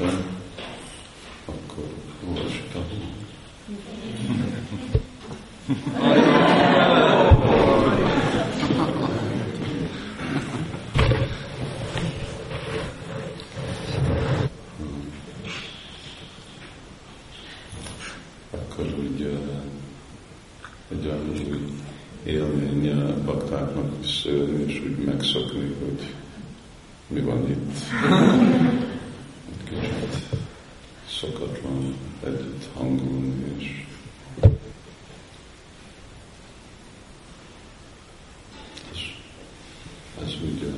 Isten, akkor most a akkor úgy egy olyan új élmény a baktáknak is szőlni, és úgy megszokni, hogy mi van itt. Kicsit szokatlan együtt hangulni, és ez úgy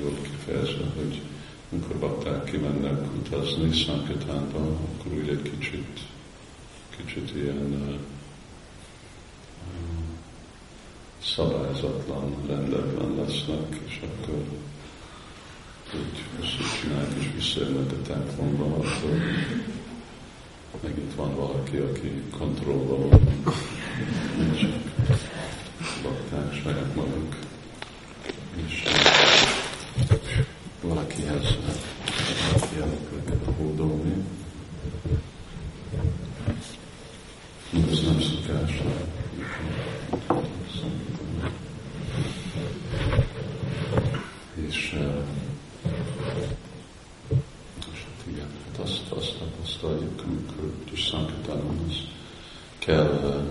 jól kifejezve, hogy amikor bakták kimennek utazni Sankirtánba, akkor úgy egy kicsit ilyen szabályzatlan, rendetlen lesznek, és akkor hogy ezt csinálják, és visszajönnek a templomba, akkor meg itt van valaki, aki kontrollba van. Bakták saját maguk. És valakihez kell hódolni. Ez nem szokás. Kell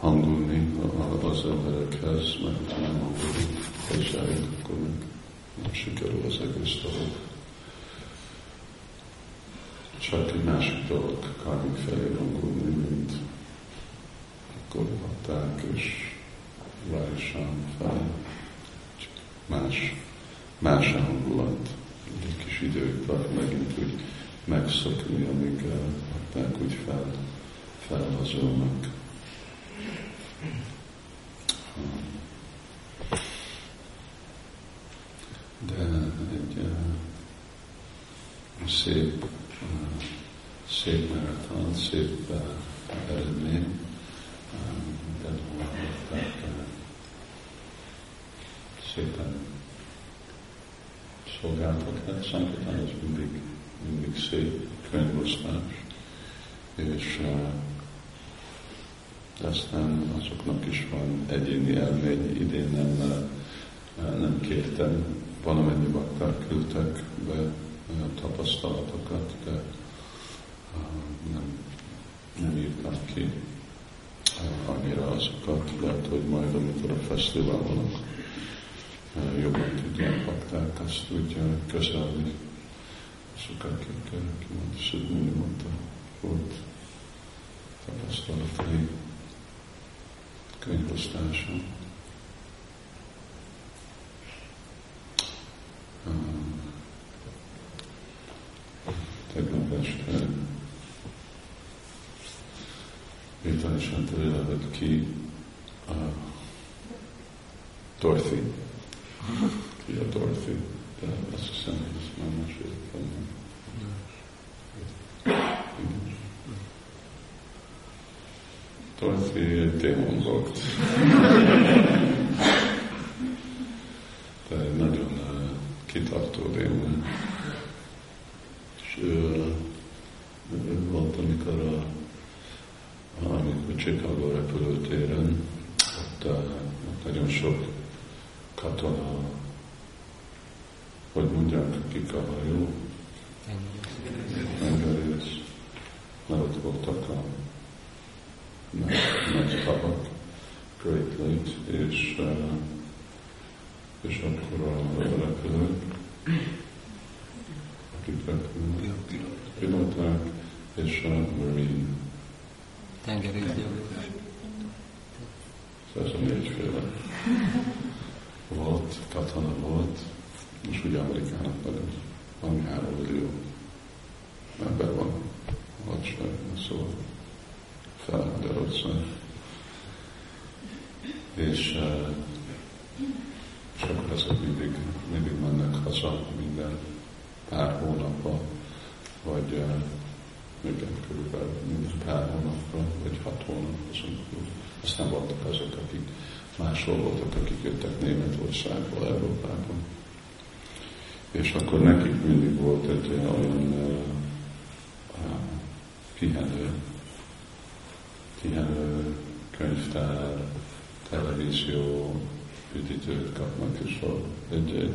hangulni az emberekhez, meg ha nem hangulni hozzájuk, akkor nem sikerül az egész dolog. Csak egy másik dolog kármik felé hangulni, mint akkor hatták, és lájsán fel, csak más a hangulat. Egy kis időt tart megint úgy megszokni, amíg hatták úgy fellazulnak. De egy szép maraton, szép eredmény, de szépen szolgáltak el. Sankirtán az mindig szép könyvosztás, és aztán azoknak is van egyéni elmény, idén nem kértem, valamennyi bakták küldtek be tapasztalatokat, de nem írtam ki annyira azokat, lehet, hogy majd amikor a fesztiválon jobban tudják bakták, azt úgy kezelni azok, akik kimondta, Szüdményi mondta, volt tapasztalatai könyvosztása. Tegnap este Vétani Santarilla vett ki a Dorothy. Ki a Dorothy, de azt hiszem, hogy ezt már mesélik bennem. Dorothy egy démon volt. De nagyon kitartó démon. És ő volt, amikor a Chicago repülőtéren ott nagyon sok katona, hogy mondják, akik a hajó. Tengerész. Mert ott voltak a nagy tabak, Great Lake, és akkor a repülők, akik piloták, és a marine. Tengerészgyilvás. Ez a négyféle volt, katona volt, és ugye Amerikának pedig valami 3 millió ember van a hadseregben, szóval felhaderoznak. És akkor ezek mindig mennek haza minden pár hónapra, vagy körülbelül minden pár hónapra, vagy 6 hónapra. Aztán voltak azok, akik máshol voltak, akik jöttek Németországból, Európában. És akkor nekik mindig volt egy olyan pihenő, könyvtár, televízió, üdítőt kapnak, és egy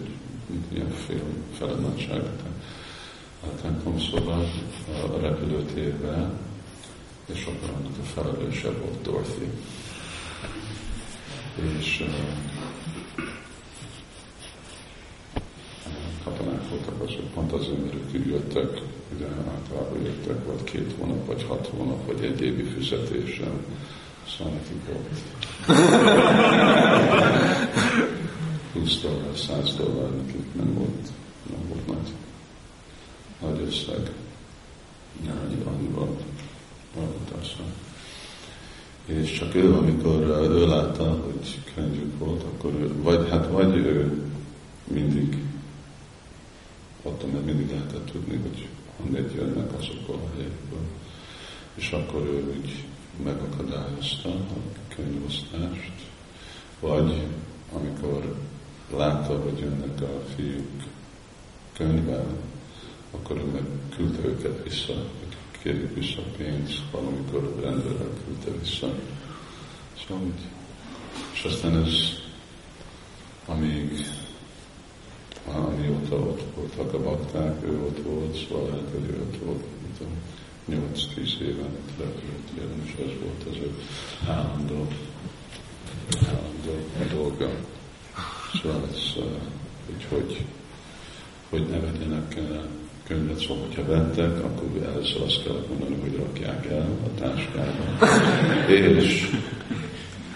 ilyen film feladnátságot átánkom, szóval a repülőtérben, és sokkal annak a felelőse volt Dorothy. És katonák voltak azok, pont az őmérőkig jöttek, ugye általában jöttek, vagy 2 hónap, vagy 6 hónap, vagy 1 évi fizetéssel, szóval nekik volt $20, $100, nekik nem volt nagy összeg, annyi volt valótása. És csak ő, amikor ő látta, hogy könnyű volt, akkor ő, vagy ő mindig ott, mert mindig lehetett tudni, hogy honnét jönnek azokból a helyekből. És akkor ő úgy megakadályozta a könyvosztást, vagy amikor látta, hogy jönnek a fiúk könyvvel, akkor ő megküldte őket vissza, hogy kérjük vissza a pénzt, valamikor rendőrrel küldte vissza. Szóval úgy. És aztán ez, amióta ott voltak a bakták, ő ott volt, szóval lehet, hogy ő ott volt, mint a 8-10 éven ott repülőtéren, és ez volt az ő állandó dolga. Szóval ez, hogy ne vegyenek könyvet, szóval, hogyha vettek, akkor először azt kellett mondani, hogy rakják el a táskába. És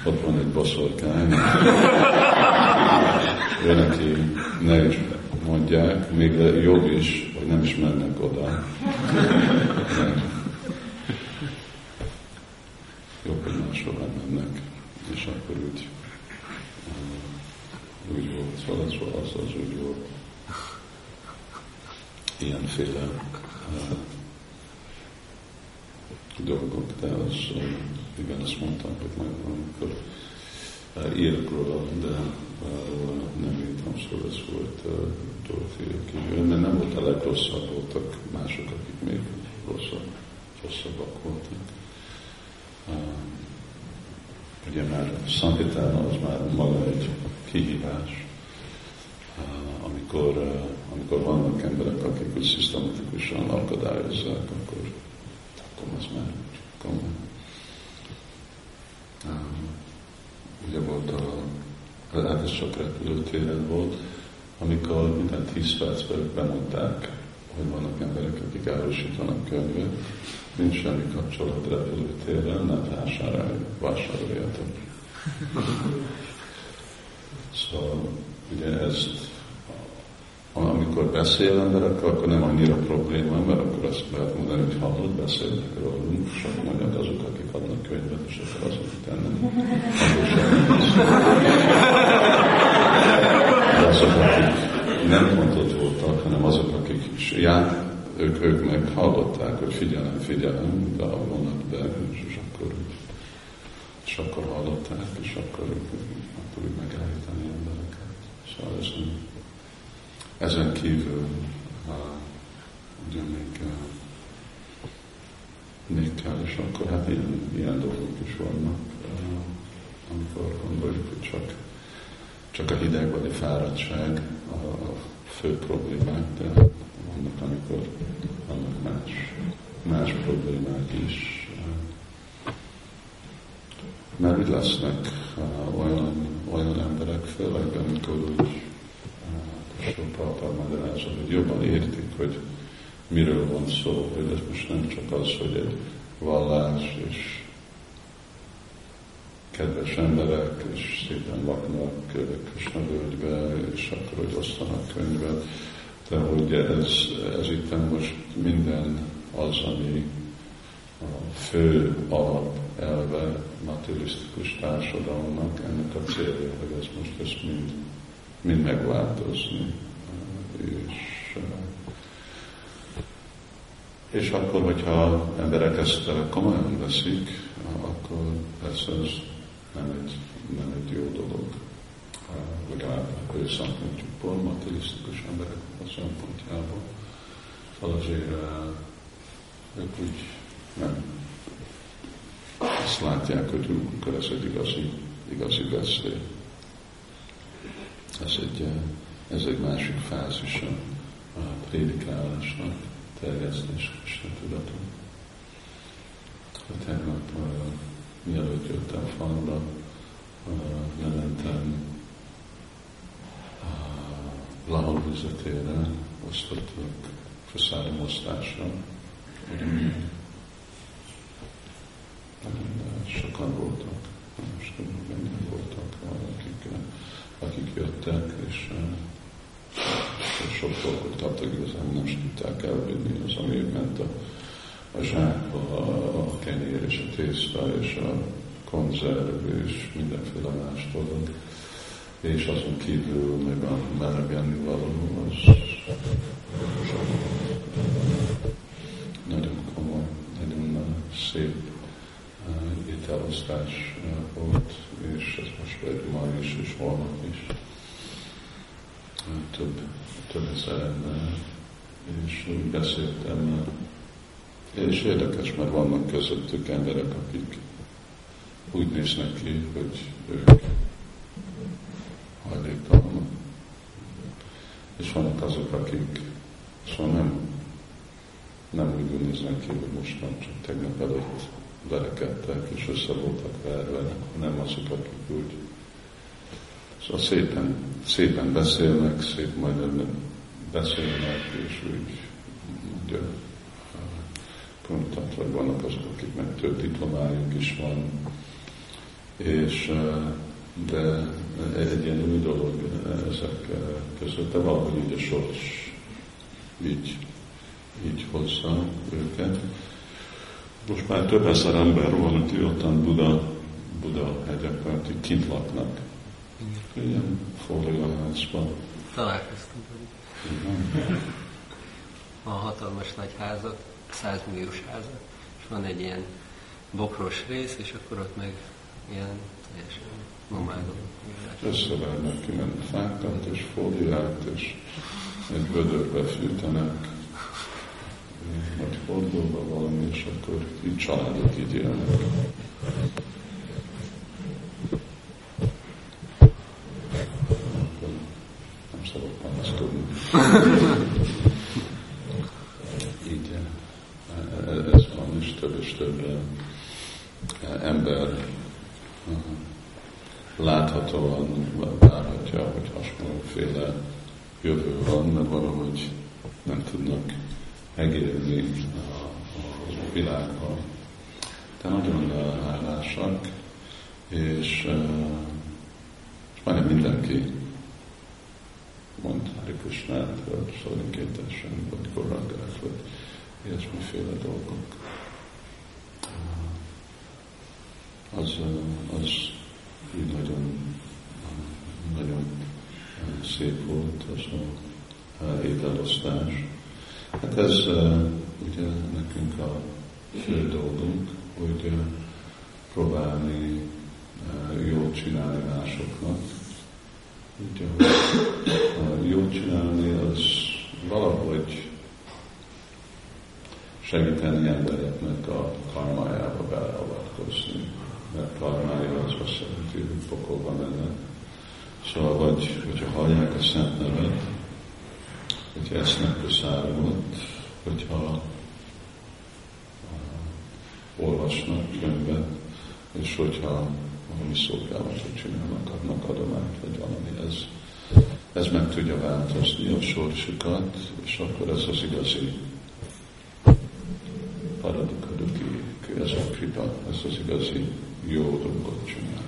ott van egy boszorkány. Ő neki ne is mondják, még jobb is, hogy nem is mennek oda. Jobb, hogy máshova mennek. És akkor úgy volt, szóval az úgy volt. Ilyenféle dolgok, de az, igen, azt mondtam, hogy majd valamikor írok róla, de nem írtam, szóval ez volt Dorothy, aki jön, de nem volt a legrosszabb, voltak mások, akik még rosszabbak voltak. Ugye már Sankirtana az már maga egy kihívás, amikor vannak emberek, akik úgy szisztematikusan akadályozzák, akkor az már komoly. Ugye volt hát ez csak repülőtéren volt, amikor minden 10 percben bemondták, hogy vannak emberek, akik árusítanak könyvet, nincs semmi kapcsolat repülőtéren, nem vásároljatok. Szóval ugye ezt amikor beszél emberekkel, akkor nem annyira probléma, mert akkor azt lehet mondani, hogy hallod, beszélnek rólunk, és akkor mondják azok, akik adnak könyvet, és akkor azok után nem. De azok, akik nem pont ott voltak, hanem azok, akik is járt, ők meg hallották, hogy figyelem, de a vonatban, és akkor hallották, és akkor úgy megállítani embereket. Szóval ez nem. Ezen kívül ugye még kell, és akkor hát ilyen dolgok is vannak, amikor gondoljuk, hogy csak a hideg vagy a fáradtság a fő problémák, de vannak, amikor vannak más problémák is. Mert itt lesznek olyan emberek, főleg amikor úgy Prabhupád magyarázza, hogy jobban értik, hogy miről van szó, hogy ez most nem csak az, hogy egy vallás, és kedves emberek, és szépen laknak Krisna-völgybe, és akkor, hogy osztanak könyvet, de hogy ez itt most minden az, ami a fő alapelve materialisztikus társadalomnak, ennek a célja, hogy ez most ezt mind megváltozni. És akkor, hogyha emberek ezt komolyan veszik, akkor persze ez nem egy jó dolog. legalább ő szempontjukból, materialisztikus emberek a szempontjából. Szóval azért ők úgy nem azt látják, hogy ők ez egy igazi beszél. Ez egy másik fázisa a prédikálásnak, terjesztés Isten tudatom. A tegnap, mielőtt jöttem falra, jelentem Lahol vizetére, osztottak faszáromosztásra. Sokan voltak, most mennyien voltak, akik jöttek, és sok dolgot kaptak, igazán nem is tudták elvinni, az ami ment a zsákba, a kenyér és a tészta és a konzerv és mindenféle más dolog, és azon kívül meg a melegenni való, az nagyon komoly, nagyon szép ételosztás volt, és ez most pedig ma is, és holnap is. Több ezer ember, és úgy beszéltem, és érdekes, mert vannak közöttük emberek, akik úgy néznek ki, hogy ők hajléktalanok. És vannak azok, akik szóval nem úgy néznek ki, hogy mostan csak tegnap előtt verekedtek, és össze voltak verve, hanem azok, akik úgy. Szóval szépen beszélnek, szép majdnem beszélnek, és úgy mondhatva, hogy vannak azok, akiknek több diplomájuk is van, és de egy ilyen új dolog ezek között, de valahogy így a sors így hozza őket. Most már több ezer ember van, aki ottan Buda hegyekben, akik kint laknak. Ilyen fordulóházban. Találkoztunk. Van hatalmas nagy házat, 100 milliós házat, és van egy ilyen bokros rész, és akkor ott meg ilyen teljesen nomádok. Összevernek ilyen fákat, és fóliát, és egy vödörbe fűtenek, vagy fordulva valami, és akkor így családok így élnek. Így ez van, és több ember láthatóan várhatja, hogy hasonlóféle jövő van, de valahogy nem tudnak megélni a világban. De nagyon hálásak, és majdnem mindenki mond Hari Krishnát, vagy Szalinkintesen, vagy Korrangát, vagy ilyesmiféle dolgok. Az így nagyon szép volt az a ételosztás. Hát ez ugye nekünk a fő dolgunk, hogy próbálni jót csinálni másoknak. Úgy, hogy jót csinálni, az valahogy segíteni embereknek a karmájába beleavatkozni. Mert karmája az azt jelenti, hogy pokolba mennek. Szóval vagy, hogyha hallják a szent nevet, hogyha esznek a száramot, hogyha olvasnak könyvet, és hogyha valami szolgálatot csinálnak, adnak adományt, vagy valami, ez meg tudja változni a sorsukat, és akkor ez az igazi paradikaduki, ez a kripa, ez az igazi jó dolgot csinál.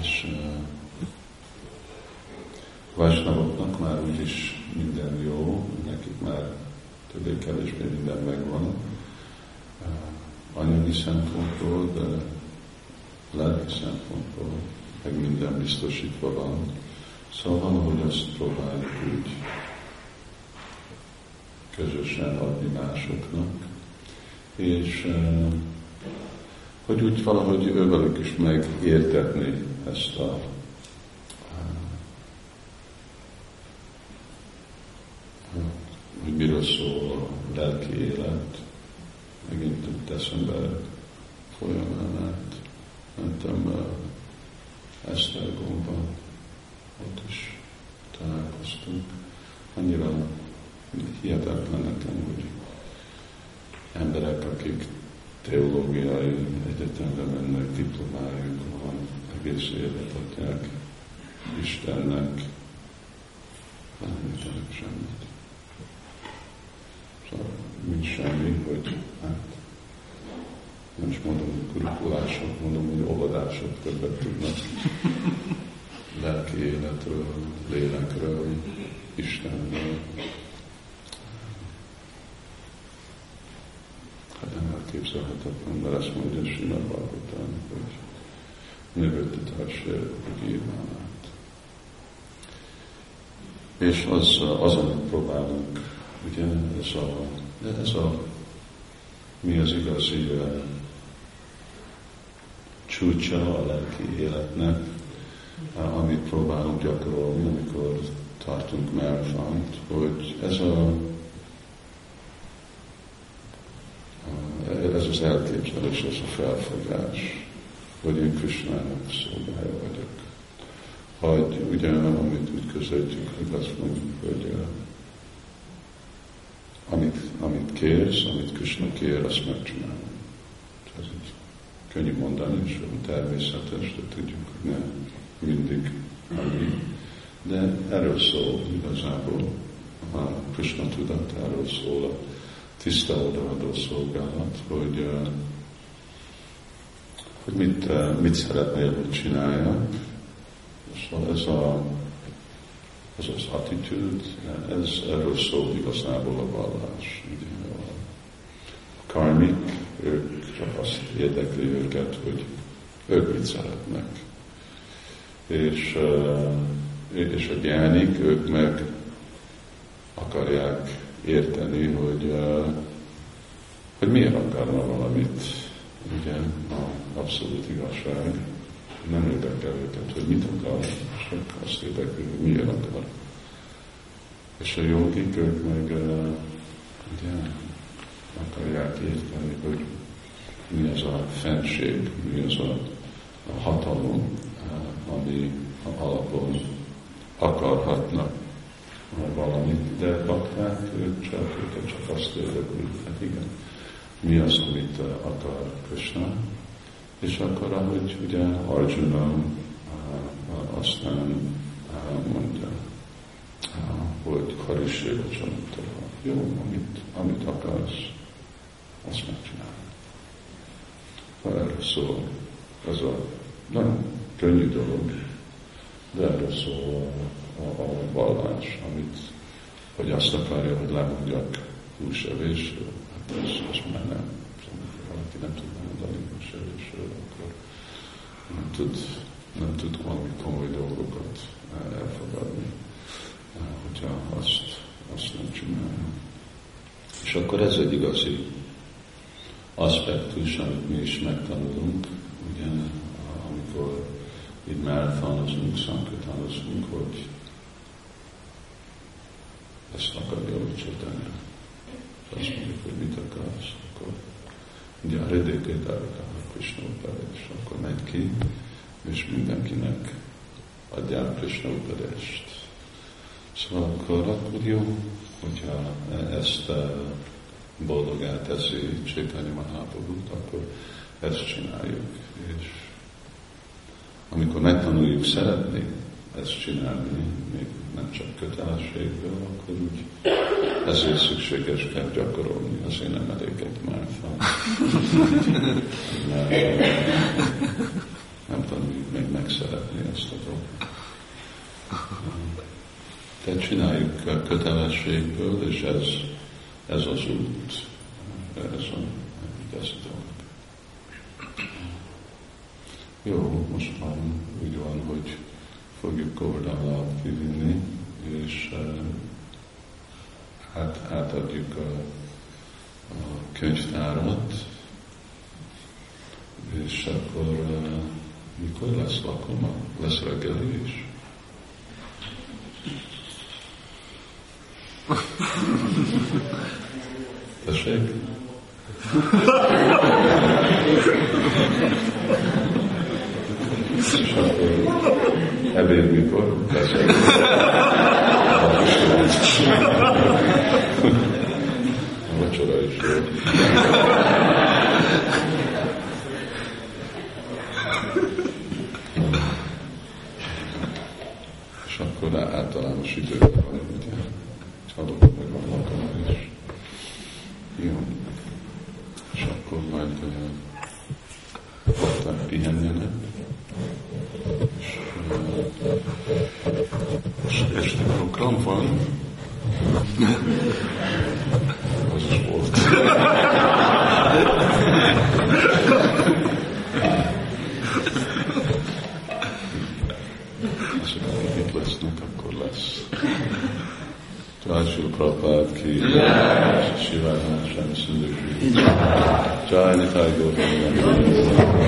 És Vaisnavoknak már úgyis minden jó, nekik már többé-kevésbé minden megvan, anyagi szempontból, de lelki szempontból, meg minden biztosítva van. Szóval, hogy azt próbáljuk úgy közösen adni másoknak, és hogy úgy valahogy ővelük is megértetni ezt a hogy miről szól a lelki élet. Megint itt eszembe folyamán át mentem Esztergomban, ott is találkoztunk. Annyira hihetetlen nekem, hogy emberek, akik teológiai egyetemre mennek, diplomájuk van, egész évet adják Istennek, állítanak semmit. Szóval mint semmi, hogy hát nem is mondom, hogy kurukulások, mondom, hogy óvodások többet tudnak lelki életről, lélekről, Istenről. Képzelhetetlen, mert ezt mondja Srimad Bhagavatának, hogy növőtetessél a gívánát. És az, amit próbálunk, ugye, ez a mi az igazi csúcsa a lelki életnek, amit próbálunk gyakorolni, amikor tartunk marathont, hogy ez az elképzelés, ez a felfogás, hogy én Krisnának szolgája vagyok. Hogy ugyan, amit úgy közöttük, hogy azt mondjuk, hogy amit kérsz, amit Krisna kér, azt megcsinálom. Ez így könnyű mondani, és természetes, de tudjuk, hogy nem mindig ami. De erről szól igazából, a Krisna tudatáról szól a tiszta odaadó szolgálat, hogy mit szeretnél, hogy csináljak. Szóval ez az attitűd, erről szól igazából a vallás. A karmik, ők csak azt érdekli őket, hogy ők mit szeretnek. És a gyánik, ők meg akarják érteni, hogy miért akarna valamit, ugye, az abszolút igazság. Nem érdekel őket, hogy mit akar, csak azt érdekel, hogy miért akar. És a jogik, ők meg, ugye, akarják érteni, hogy mi az a fenség, mi az a hatalom, ami alapon akarhatnak valamit, de bakták, ők csak azt érdeklik, hát igen, mi az, amit akar Krishna, és akkor, ahogy ugye Arjuna aztán mondja, hogy Kariséba csalódtál, jó, amit akarsz, azt megcsinálod. Erről szól, ez a nagyon könnyű dolog, de erről szól a vallás, amit, hogy azt akarja, hogy lemondjak húsevésről, hát ez már nem. Ha valaki nem tud mondani húsevésről, akkor nem tud valami komoly dolgokat elfogadni, hogyha azt nem csinálja. És akkor ez egy igazi aspektus, amit mi is megtanulunk, ugye, amikor így marathonozunk, szankirtánozunk, hogy ezt akarja úgy csinálni. Azt mondjuk, hogy mit akarsz, akkor ugye a Hridékétárkának Krisna upadést, akkor megy ki, és mindenkinek adjál Krisna upadést. Szóval akkor jó, hogyha ezt boldogá teszi Csétányi Maháprabhut, akkor ezt csináljuk. És amikor megtanuljuk szeretni ezt csinálni, még nem csak kötelességből, akkor úgy ezért szükséges kell gyakorolni, azért nem elégett már fel. Nem tanuljuk még megszeretni ezt a dolgot. Tehát csináljuk kötelességből, és ez az út, ez a igazi dolog. Jó, most már úgy van, hogy fogjuk Govardhana kivinni, és hát átadjuk a könyvtárat, És akkor mikor lesz lakoma? Lesz reggeli is? Tessék? És akkor ebéd mikor? Tessék? A vacsora is jó. És akkor általános időben van, ugye? Adok meg a lakoma is. Jó. És akkor majd kapták pihenjenek. És este program van. Az is volt. És akkor itt lesznek, akkor lesz. Rácsúl Prabhupád ki, Sivánál sem szündökül. Csajni Tájgóban.